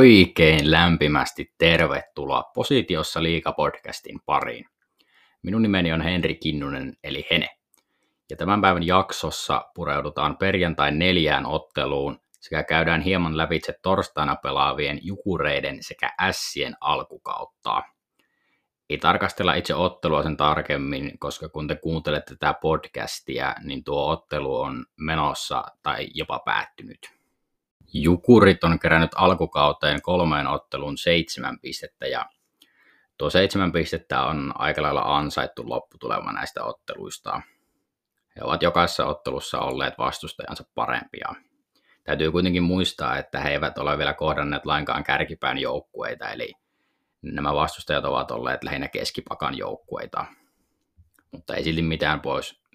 Oikein lämpimästi tervetuloa Positiossa Liiga-podcastin pariin. Minun nimeni on Henri Kinnunen eli Hene. Ja tämän päivän jaksossa pureudutaan perjantain 4 otteluun sekä käydään hieman lävitse torstaina pelaavien Jukureiden sekä Ässien alkukauttaa. Ei tarkastella itse ottelua sen tarkemmin, koska kun te kuuntelette tätä podcastia, niin tuo ottelu on menossa tai jopa päättynyt. Jukurit on kerännyt alkukauteen 3 otteluun 7 pistettä ja tuo 7 pistettä on aika lailla ansaittu lopputulema näistä otteluista. He ovat jokaisessa ottelussa olleet vastustajansa parempia. Täytyy kuitenkin muistaa, että he eivät ole vielä kohdanneet lainkaan kärkipään joukkueita, eli nämä vastustajat ovat olleet lähinnä keskipakan joukkueita. Mutta ei silti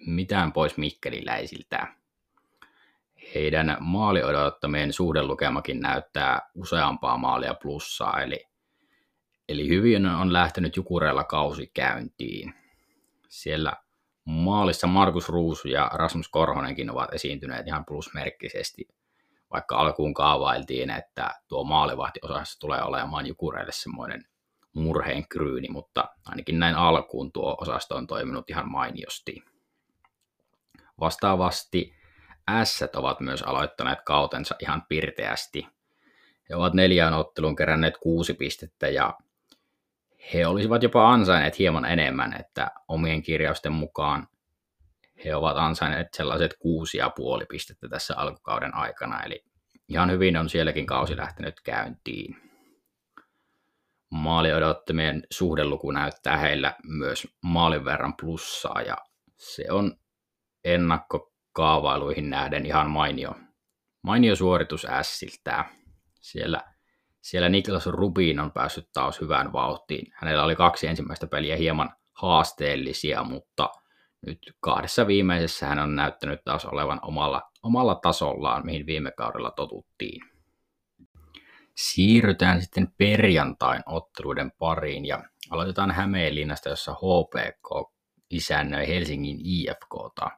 mitään pois mikkeliläisiltä. Heidän maaliodottamien suhdelukemakin näyttää useampaa maalia plussaa, eli hyvin on lähtenyt Jukureilla kausi käyntiin. Siellä maalissa Markus Ruusu ja Rasmus Korhonenkin ovat esiintyneet ihan plusmerkkisesti, vaikka alkuun kaavailtiin, että tuo maalivahtiosastossa tulee olemaan Jukureille semmoinen murheenkryyni, mutta ainakin näin alkuun tuo osasto on toiminut ihan mainiosti. Vastaavasti Ässät ovat myös aloittaneet kautensa ihan pirteästi. He ovat 4 otteluun keränneet 6 pistettä ja he olisivat jopa ansainneet hieman enemmän, että omien kirjausten mukaan he ovat ansainneet sellaiset 6,5 pistettä tässä alkukauden aikana, eli ihan hyvin on sielläkin kausi lähtenyt käyntiin. Maaliodottamien suhdeluku näyttää heillä myös maalin verran plussaa ja se on ennakkokaavailuihin nähden ihan mainio suoritus Ässiltä. Siellä Niklas Rubin on päässyt taas hyvään vauhtiin. Hänellä oli 2 ensimmäistä peliä hieman haasteellisia, mutta nyt 2 viimeisessä hän on näyttänyt taas olevan omalla tasollaan, mihin viime kaudella totuttiin. Siirrytään sitten perjantain otteluiden pariin ja aloitetaan Hämeenlinnasta, jossa HPK isännöi Helsingin IFK:ta.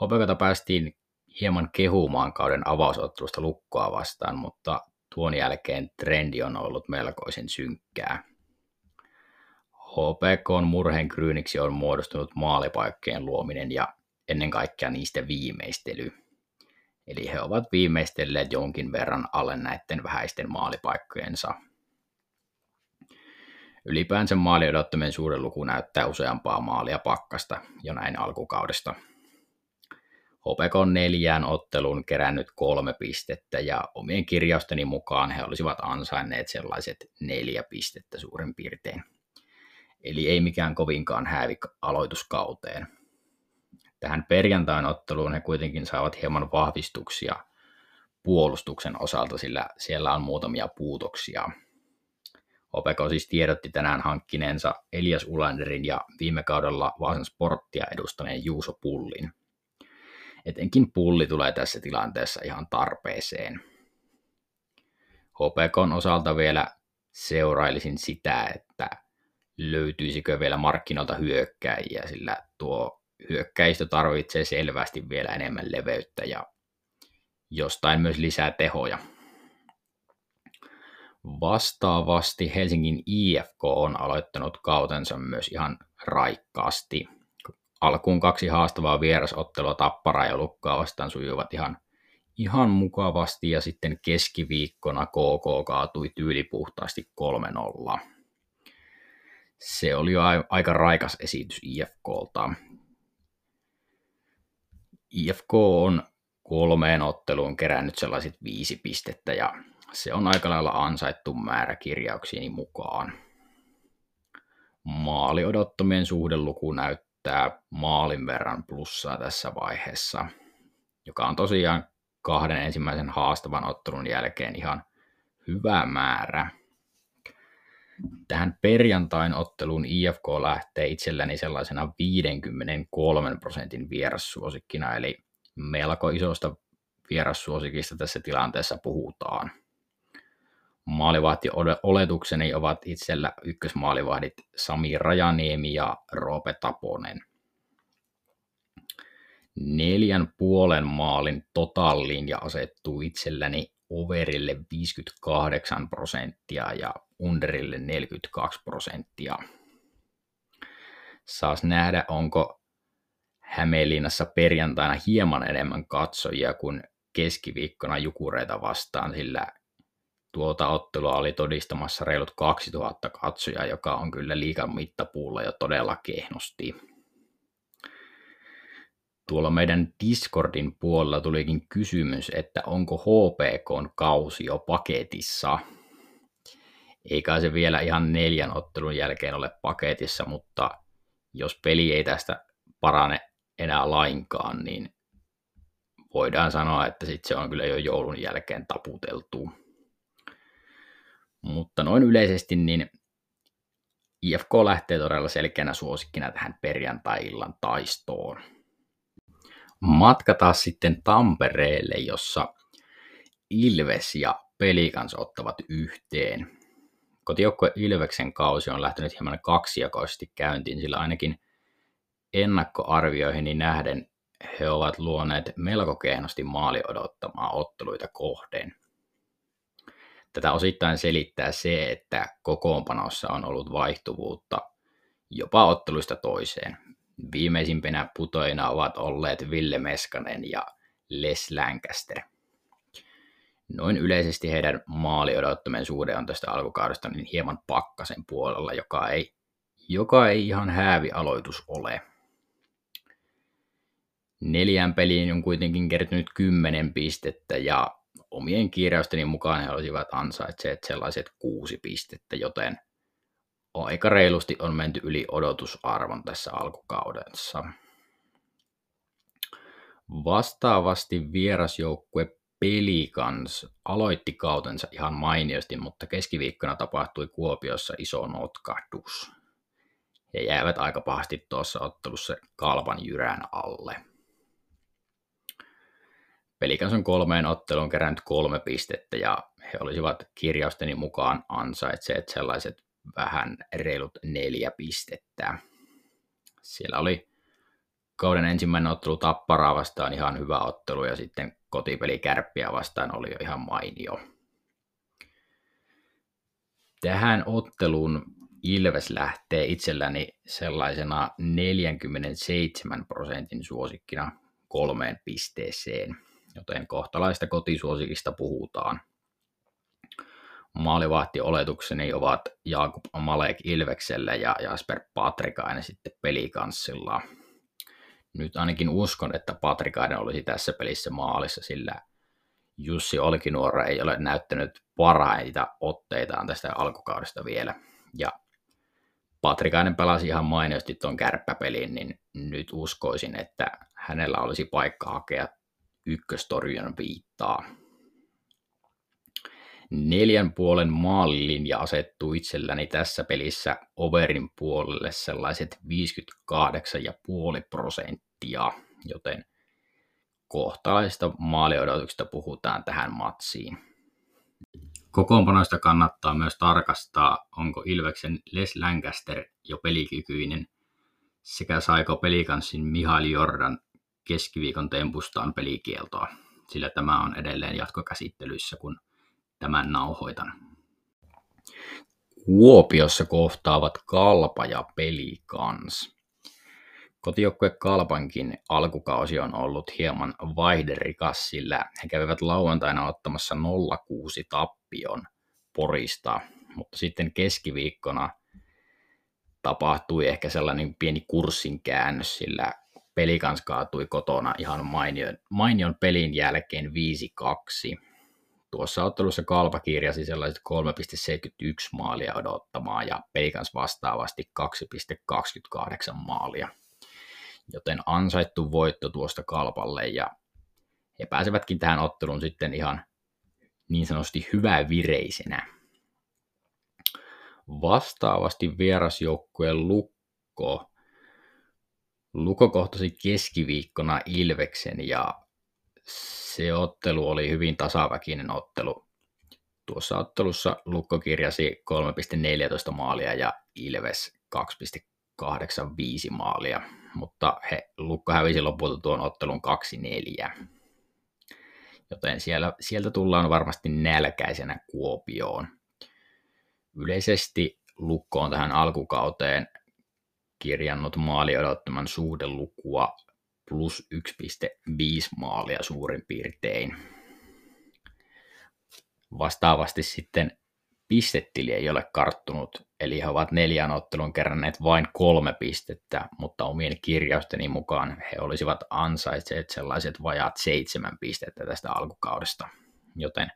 HPK:ta päästiin hieman kehumaan kauden avausottelusta Lukkoa vastaan, mutta tuon jälkeen trendi on ollut melkoisen synkkää. HPK:n murheenkryyniksi on muodostunut maalipaikkojen luominen ja ennen kaikkea niistä viimeistely. Eli he ovat viimeistelleet jonkin verran alle näiden vähäisten maalipaikkojensa. Ylipäänsä maaliodottamien suhdeluku näyttää useampaa maalia pakkasta jo näin alkukaudesta. HPK on 4 otteluun kerännyt 3 pistettä ja omien kirjausteni mukaan he olisivat ansainneet sellaiset 4 pistettä suurin piirtein. Eli ei mikään kovinkaan häävi aloituskauteen. Tähän perjantain otteluun he kuitenkin saavat hieman vahvistuksia puolustuksen osalta, sillä siellä on muutamia puutoksia. HPK siis tiedotti tänään hankkineensa Elias Ulanderin ja viime kaudella Vaasan Sporttia edustaneen Juuso Pullin. Etenkin Pulli tulee tässä tilanteessa ihan tarpeeseen. HPK:n osalta vielä seurailisin sitä, että löytyisikö vielä markkinoilta hyökkäjiä, sillä tuo hyökkäistö tarvitsee selvästi vielä enemmän leveyttä ja jostain myös lisää tehoja. Vastaavasti Helsingin IFK on aloittanut kautensa myös ihan raikkaasti. Alkuun 2 haastavaa vierasottelua Tapparaa ja Lukkaa vastaan sujuivat ihan mukavasti ja sitten keskiviikkona KK kaatui tyylipuhtaasti 3-0. Se oli jo aika raikas esitys IFK:lta. IFK on 3 otteluun kerännyt sellaiset 5 pistettä ja se on aika lailla ansaittu määrä kirjauksieni mukaan. Maaliodottamien suhdeluku näyttää maalin verran plussaa tässä vaiheessa, joka on tosiaan 2 ensimmäisen haastavan ottelun jälkeen ihan hyvä määrä. Tähän perjantain otteluun IFK lähtee itselläni sellaisena 53% vierassuosikkina, eli melko isosta vierassuosikista tässä tilanteessa puhutaan. Maalivahtioletukseni ovat itsellä ykkösmaalivahdit Sami Rajaniemi ja Roope Taponen. 4,5 maalin totaaliin ja asettuu itselläni overille 58% ja underille 42%. Saas nähdä, onko Hämeenlinnassa perjantaina hieman enemmän katsojia kuin keskiviikkona Jukureita vastaan, sillä tuota ottelua oli todistamassa reilut 2000 katsojaa, joka on kyllä liigan mittapuulla jo todella kehnosti. Tuolla meidän Discordin puolella tulikin kysymys, että onko HPK:n kausi jo paketissa. Eikä se vielä ihan 4 ottelun jälkeen ole paketissa, mutta jos peli ei tästä parane enää lainkaan, niin voidaan sanoa, että sitten se on kyllä jo joulun jälkeen taputeltu. Mutta noin yleisesti niin IFK lähtee todella selkeänä suosikkina tähän perjantai-illan taistoon. Matka taas sitten Tampereelle, jossa Ilves ja Pelicans ottavat yhteen. Kotijoukkue Ilveksen kausi on lähtenyt hieman kaksijakoisesti käyntiin, sillä ainakin ennakkoarvioihin nähden he ovat luoneet melko kehnosti maali odottamaa otteluita kohden. Tätä osittain selittää se, että kokoonpanossa on ollut vaihtuvuutta jopa otteluista toiseen. Viimeisimpänä putoina ovat olleet Ville Meskanen ja Les Lancaster. Noin yleisesti heidän maaliodottamien suhde on tästä alkukaudesta niin hieman pakkasen puolella, joka ei ihan häävi aloitus ole. 4 peliin on kuitenkin kertynyt 10 pistettä ja omien kirjausteni mukaan he olisivat ansaitseet sellaiset 6 pistettä, joten aika reilusti on menty yli odotusarvon tässä alkukaudessa. Vastaavasti vierasjoukkue Pelicans aloitti kautensa ihan mainiosti, mutta keskiviikkona tapahtui Kuopiossa iso notkahdus. He jäävät aika pahasti tuossa ottelussa Kalpan jyrän alle. Pelicans on 3 otteluun kerännyt 3 pistettä ja he olisivat kirjausteni mukaan ansaitseet sellaiset vähän reilut 4 pistettä. Siellä oli kauden ensimmäinen ottelu Tapparaa vastaan ihan hyvä ottelu ja sitten kotipeli Kärppiä vastaan oli jo ihan mainio. Tähän otteluun Ilves lähtee itselläni sellaisena 47% suosikkina 3 pisteeseen, joten kohtalaista kotisuosikista puhutaan. Maalivahtioletukseni ovat Jakub Malek Ilveksellä ja Jasper Patrikainen sitten Pelikanssilla. Nyt ainakin uskon, että Patrikainen olisi tässä pelissä maalissa, sillä Jussi Olkinuora ei ole näyttänyt parhaita otteitaan tästä alkukaudesta vielä. Ja Patrikainen pelasi ihan mainiosti tuon kärppäpelin, niin nyt uskoisin, että hänellä olisi paikka hakea ykköstorjunnan viittaa. 4,5 maalilinja asettuu itselläni tässä pelissä overin puolelle sellaiset 58,5%, joten kohtalaisista maaliodotuksista puhutaan tähän matsiin. Kokoonpanoista kannattaa myös tarkastaa, onko Ilveksen Les Lancaster jo pelikykyinen sekä saiko Pelicansin Mihail Jordan keskiviikon tempustaan pelikieltoa, sillä tämä on edelleen jatkokäsittelyissä, kun tämän nauhoitan. Kuopiossa kohtaavat Kalpa ja Pelicans. Kotijoukkue Kalpankin alkukausi on ollut hieman vaihderikas, sillä he kävivät lauantaina ottamassa 0-6 tappion Porista, mutta sitten keskiviikkona tapahtui ehkä sellainen pieni kurssin käännös, sillä Pelicans kaatui kotona ihan mainion pelin jälkeen 5-2. Tuossa ottelussa Kalpa kirjasi sellaiset 3,71 maalia odottamaa ja Pelicans vastaavasti 2,28 maalia. Joten ansaittu voitto tuosta Kalpalle ja he pääsevätkin tähän otteluun sitten ihan niin sanotusti hyvävireisenä. Vastaavasti vierasjoukkueen Lukko kohtasi keskiviikkona Ilveksen ja se ottelu oli hyvin tasaväkinen ottelu. Tuossa ottelussa Lukko kirjasi 3,14 maalia ja Ilves 2,85 maalia, mutta Lukko hävisi lopulta tuon ottelun 2-4. joten sieltä tullaan varmasti nälkäisenä Kuopioon. Yleisesti Lukko on tähän alkukauteen kirjannut maaliodottaman suhdelukua plus 1,5 maalia suurin piirtein. Vastaavasti sitten pistettili ei ole karttunut, eli he ovat 4 ottelun keränneet vain 3 pistettä, mutta omien kirjausteni mukaan he olisivat ansaitseet sellaiset vajaat 7 pistettä tästä alkukaudesta, joten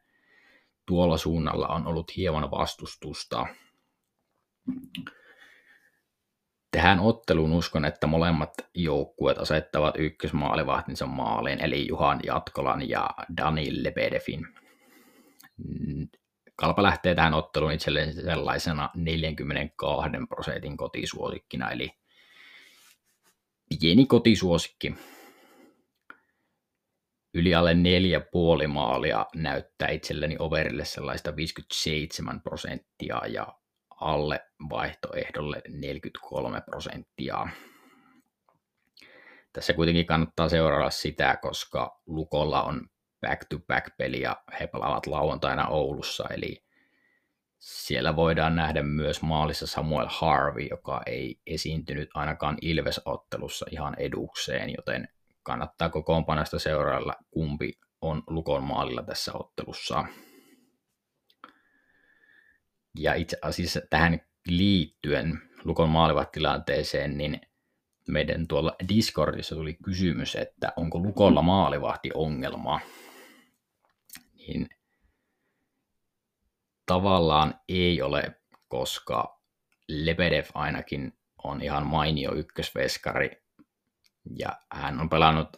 tuolla suunnalla on ollut hieman vastustusta. Tähän otteluun uskon, että molemmat joukkueet asettavat ykkösmaalivahtinsa maaliin, eli Juhan Jatkolan ja Daniel Lebedevin. Kalpa lähtee tähän otteluun itselleen sellaisena 42% kotisuosikkina, eli pieni kotisuosikki. Yli alle 4,5 maalia näyttää itselleni overille sellaista 57% ja alle vaihtoehdolle 43%. Tässä kuitenkin kannattaa seurata sitä, koska Lukolla on back-to-back-peli ja he pelaavat lauantaina Oulussa, eli siellä voidaan nähdä myös maalissa Samuel Harvey, joka ei esiintynyt ainakaan Ilves-ottelussa ihan edukseen, joten kannattaa kokoonpanosta seurailla, kumpi on Lukon maalilla tässä ottelussa. Ja itse asiassa tähän liittyen Lukon maalivahtilanteeseen, niin meidän tuolla Discordissa tuli kysymys, että onko Lukolla maalivahtiongelma. Niin tavallaan ei ole, koska Lebedev ainakin on ihan mainio ykkösveskari ja hän on pelannut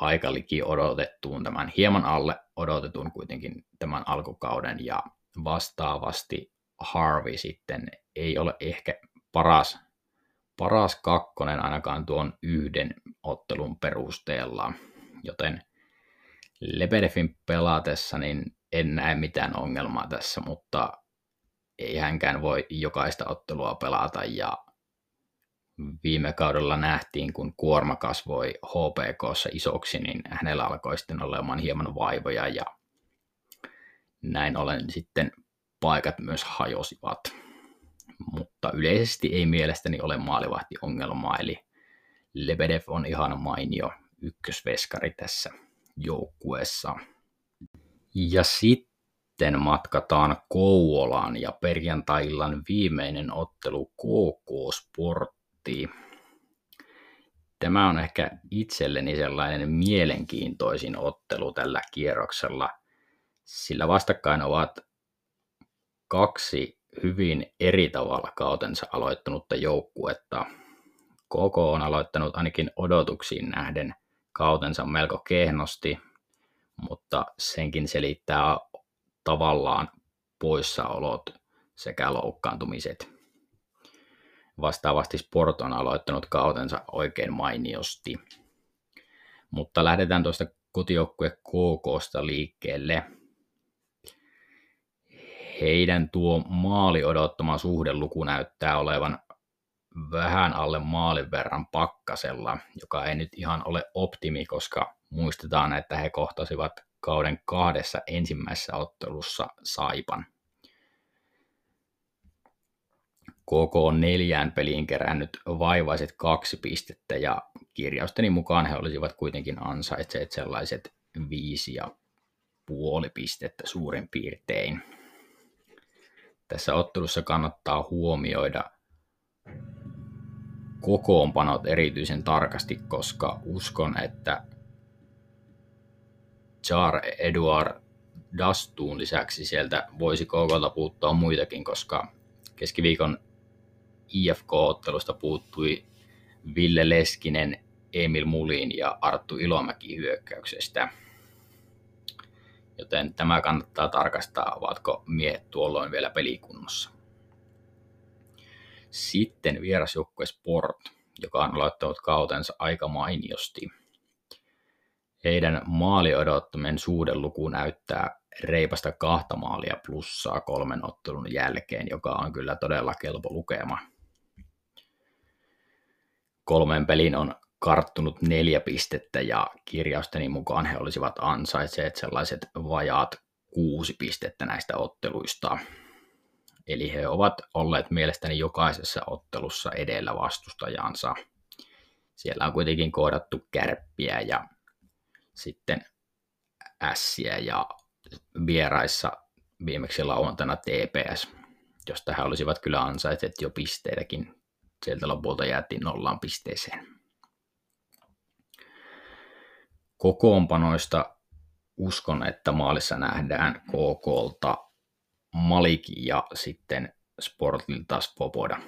aika liki odotettuun, tämän hieman alle odotetun kuitenkin tämän alkukauden, ja vastaavasti Harvey sitten ei ole ehkä paras kakkonen ainakaan tuon yhden ottelun perusteella, joten Lebedevin pelatessa niin en näe mitään ongelmaa tässä, mutta ei hänkään voi jokaista ottelua pelata, ja viime kaudella nähtiin, kun kuorma kasvoi HPK:ssa isoksi, niin hänellä alkoi sitten olemaan hieman vaivoja ja näin ollen sitten paikat myös hajosivat. Mutta yleisesti ei mielestäni ole maalivahtiongelmaa, eli Lebedev on ihan mainio ykkösveskari tässä joukkueessa. Ja sitten matkataan Kouvolaan ja perjantai-illan viimeinen ottelu KK Sporttiin. Tämä on ehkä itselleni sellainen mielenkiintoisin ottelu tällä kierroksella, sillä vastakkain ovat 2 hyvin eri tavalla kautensa aloittanutta joukkuetta. KK on aloittanut ainakin odotuksiin nähden kautensa melko kehnosti, mutta senkin selittää tavallaan poissaolot sekä loukkaantumiset. Vastaavasti Sport on aloittanut kautensa oikein mainiosti. Mutta lähdetään tuosta kotijoukkue KK:sta liikkeelle. Heidän tuo maali odottama suhdeluku näyttää olevan vähän alle maalin verran pakkasella, joka ei nyt ihan ole optimi, koska muistetaan, että he kohtasivat kauden 2 ensimmäisessä ottelussa Saipan. KK on 4 peliin kerännyt vaivaiset 2 pistettä ja kirjausteni mukaan he olisivat kuitenkin ansaitseet sellaiset 5,5 pistettä suurin piirtein. Tässä ottelussa kannattaa huomioida kokoonpanot erityisen tarkasti, koska uskon, että Charles-Edouard Dastuun lisäksi sieltä voisi KK:lta puuttua muitakin, koska keskiviikon IFK-ottelusta puuttui Ville Leskinen, Emil Mulin ja Arttu Ilomäki hyökkäyksestä. Joten tämä kannattaa tarkastaa, ovatko miehet tuolloin vielä pelikunnossa. Sitten vierasjoukkue Sport, joka on aloittanut kautensa aika mainiosti. Heidän maaliodottamien suhdeluku näyttää reipasta 2 maalia plussaa 3 ottelun jälkeen, joka on kyllä todella kelpo lukema. 3 pelin on karttunut 4 pistettä ja kirjausteni mukaan he olisivat ansaitseet sellaiset vajaat 6 pistettä näistä otteluista. Eli he ovat olleet mielestäni jokaisessa ottelussa edellä vastustajansa. Siellä on kuitenkin kohdattu Kärppiä ja sitten Ässiä ja vieraissa viimeksi lauantaina TPS, josta he olisivat kyllä ansaitseet jo pisteitäkin. Sieltä lopulta jäätiin 0 pisteeseen. Kokoonpanoista uskon, että maalissa nähdään KK:lta Malik ja sitten Sportilta Vopoda.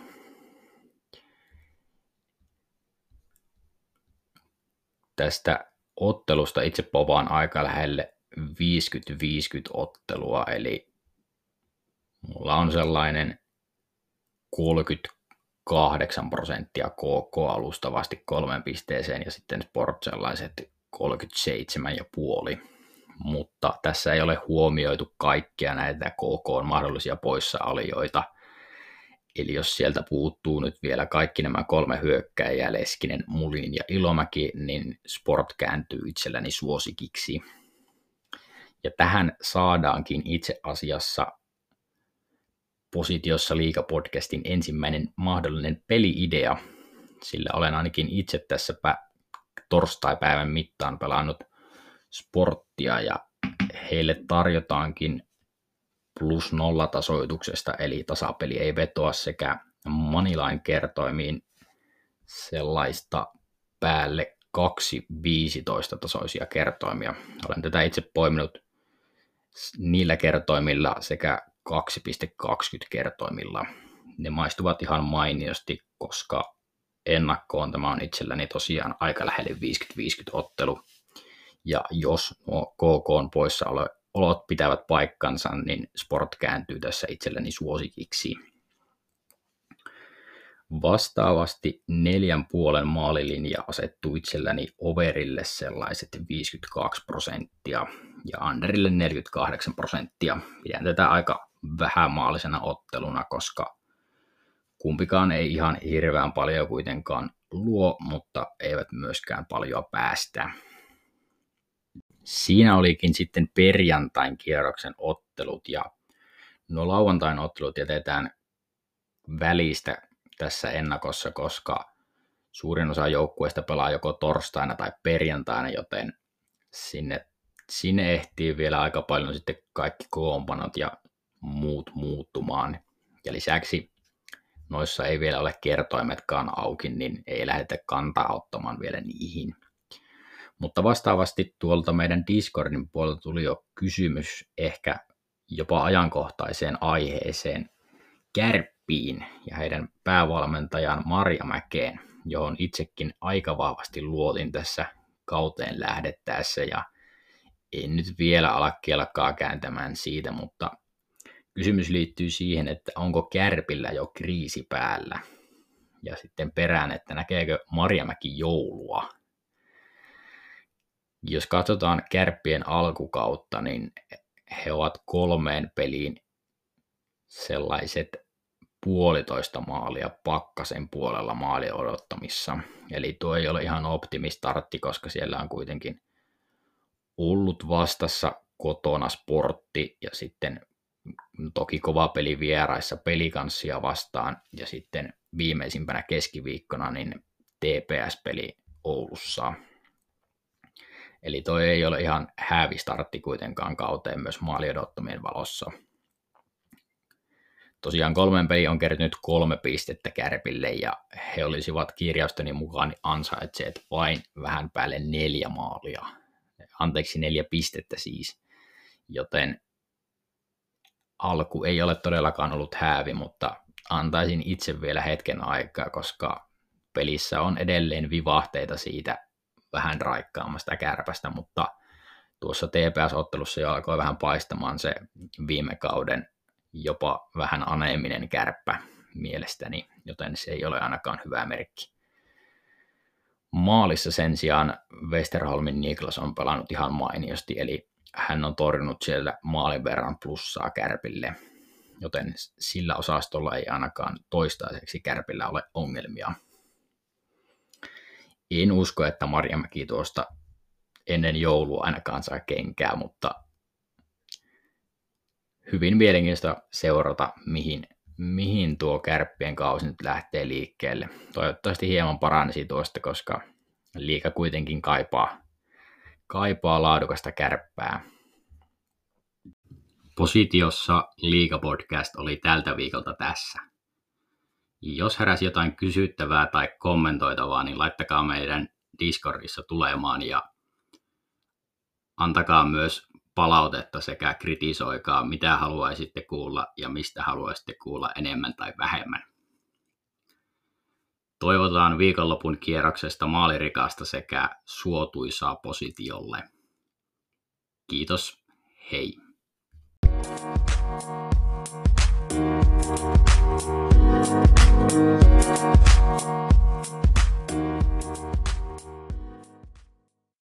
Tästä ottelusta itse povaan aika lähelle 50-50 ottelua, eli mulla on sellainen 38% KK alustavasti 3 pisteeseen ja sitten Sport sellaiset 37,5, mutta tässä ei ole huomioitu kaikkia näitä KK:n mahdollisia poissaolijoita, eli jos sieltä puuttuu nyt vielä kaikki nämä 3 hyökkääjää, Leskinen, Mulin ja Ilomäki, niin Sport kääntyy itselläni suosikiksi. Ja tähän saadaankin itse asiassa Positiossa Liiga-podcastin ensimmäinen mahdollinen peliidea, sillä olen ainakin itse tässä torstai-päivän mittaan pelannut Sporttia ja heille tarjotaankin +0 tasoituksesta, eli tasapeli ei vetoa, sekä Manilain kertoimiin sellaista päälle 2,15 tasoisia kertoimia. Olen tätä itse poiminut niillä kertoimilla sekä 2,20 kertoimilla. Ne maistuvat ihan mainiosti, koska ennakkoon tämä on itselläni tosiaan aika lähelle 50-50 ottelu. Ja jos nuo KK:n poissaolot pitävät paikkansa, niin Sport kääntyy tässä itselläni suosikiksi. Vastaavasti 4,5 maalilinja asettuu itselläni overille sellaiset 52% ja underille 48%. Pidän tätä aika vähämaalisena otteluna, koska kumpikaan ei ihan hirveän paljon kuitenkaan luo, mutta eivät myöskään paljon päästä. Siinä olikin sitten perjantain kierroksen ottelut ja no lauantain ottelut jätetään välistä tässä ennakossa, koska suurin osa joukkueista pelaa joko torstaina tai perjantaina, joten sinne ehtii vielä aika paljon sitten kaikki kokoonpanot ja muut muuttumaan. Ja lisäksi noissa ei vielä ole kertoimetkaan auki, niin ei lähdetä kantaa ottamaan vielä niihin. Mutta vastaavasti tuolta meidän Discordin puolelta tuli jo kysymys ehkä jopa ajankohtaiseen aiheeseen Kärppiin ja heidän päävalmentajan Marja-Mäkeen, johon itsekin aika vahvasti luotin tässä kauteen lähdettäessä ja en nyt vielä ala kelkkaa kääntämään siitä, mutta kysymys liittyy siihen, että onko Kärpillä jo kriisi päällä ja sitten perään, että näkeekö Marja-Mäki joulua. Jos katsotaan Kärppien alkukautta, niin he ovat 3 peliin sellaiset 1,5 maalia pakkasen puolella maali odottamissa. Eli tuo ei ole ihan optimistartti, koska siellä on kuitenkin ollut vastassa kotona Sportti ja sitten toki kova peli vieraissa Pelicansia vastaan ja sitten viimeisimpänä keskiviikkona niin TPS-peli Oulussa. Eli toi ei ole ihan häävistartti kuitenkaan kauteen myös maaliodottamien valossa. Tosiaan 3 peliin on kertynyt 3 pistettä Kärpille ja he olisivat kirjausteni mukaan ansaitseet vain vähän päälle 4 maalia. Anteeksi, 4 pistettä siis. Joten alku ei ole todellakaan ollut häävi, mutta antaisin itse vielä hetken aikaa, koska pelissä on edelleen vivahteita siitä vähän raikkaammasta Kärpästä, mutta tuossa TPS-ottelussa jo alkoi vähän paistamaan se viime kauden jopa vähän aneeminen Kärppä mielestäni, joten se ei ole ainakaan hyvä merkki. Maalissa sen sijaan Westerholmin Niklas on pelannut ihan mainiosti, eli hän on torjunut siellä maalin verran plussaa Kärpille, joten sillä osastolla ei ainakaan toistaiseksi Kärpillä ole ongelmia. en usko, että Marja-Mäki tuosta ennen joulua ainakaan saa kenkää, mutta hyvin mielenkiintoista seurata, mihin tuo Kärppien kausi nyt lähtee liikkeelle. Toivottavasti hieman paransi tuosta, koska liiga kuitenkin kaipaa laadukasta kärppää. Positiossa Liiga-podcast oli tältä viikolta tässä. Jos heräsi jotain kysyttävää tai kommentoitavaa, niin laittakaa meidän Discordissa tulemaan ja antakaa myös palautetta sekä kritisoikaa, mitä haluaisitte kuulla ja mistä haluaisitte kuulla enemmän tai vähemmän. Toivotaan viikonlopun kierroksesta maalirikasta sekä suotuisaa positiolle. Kiitos, hei!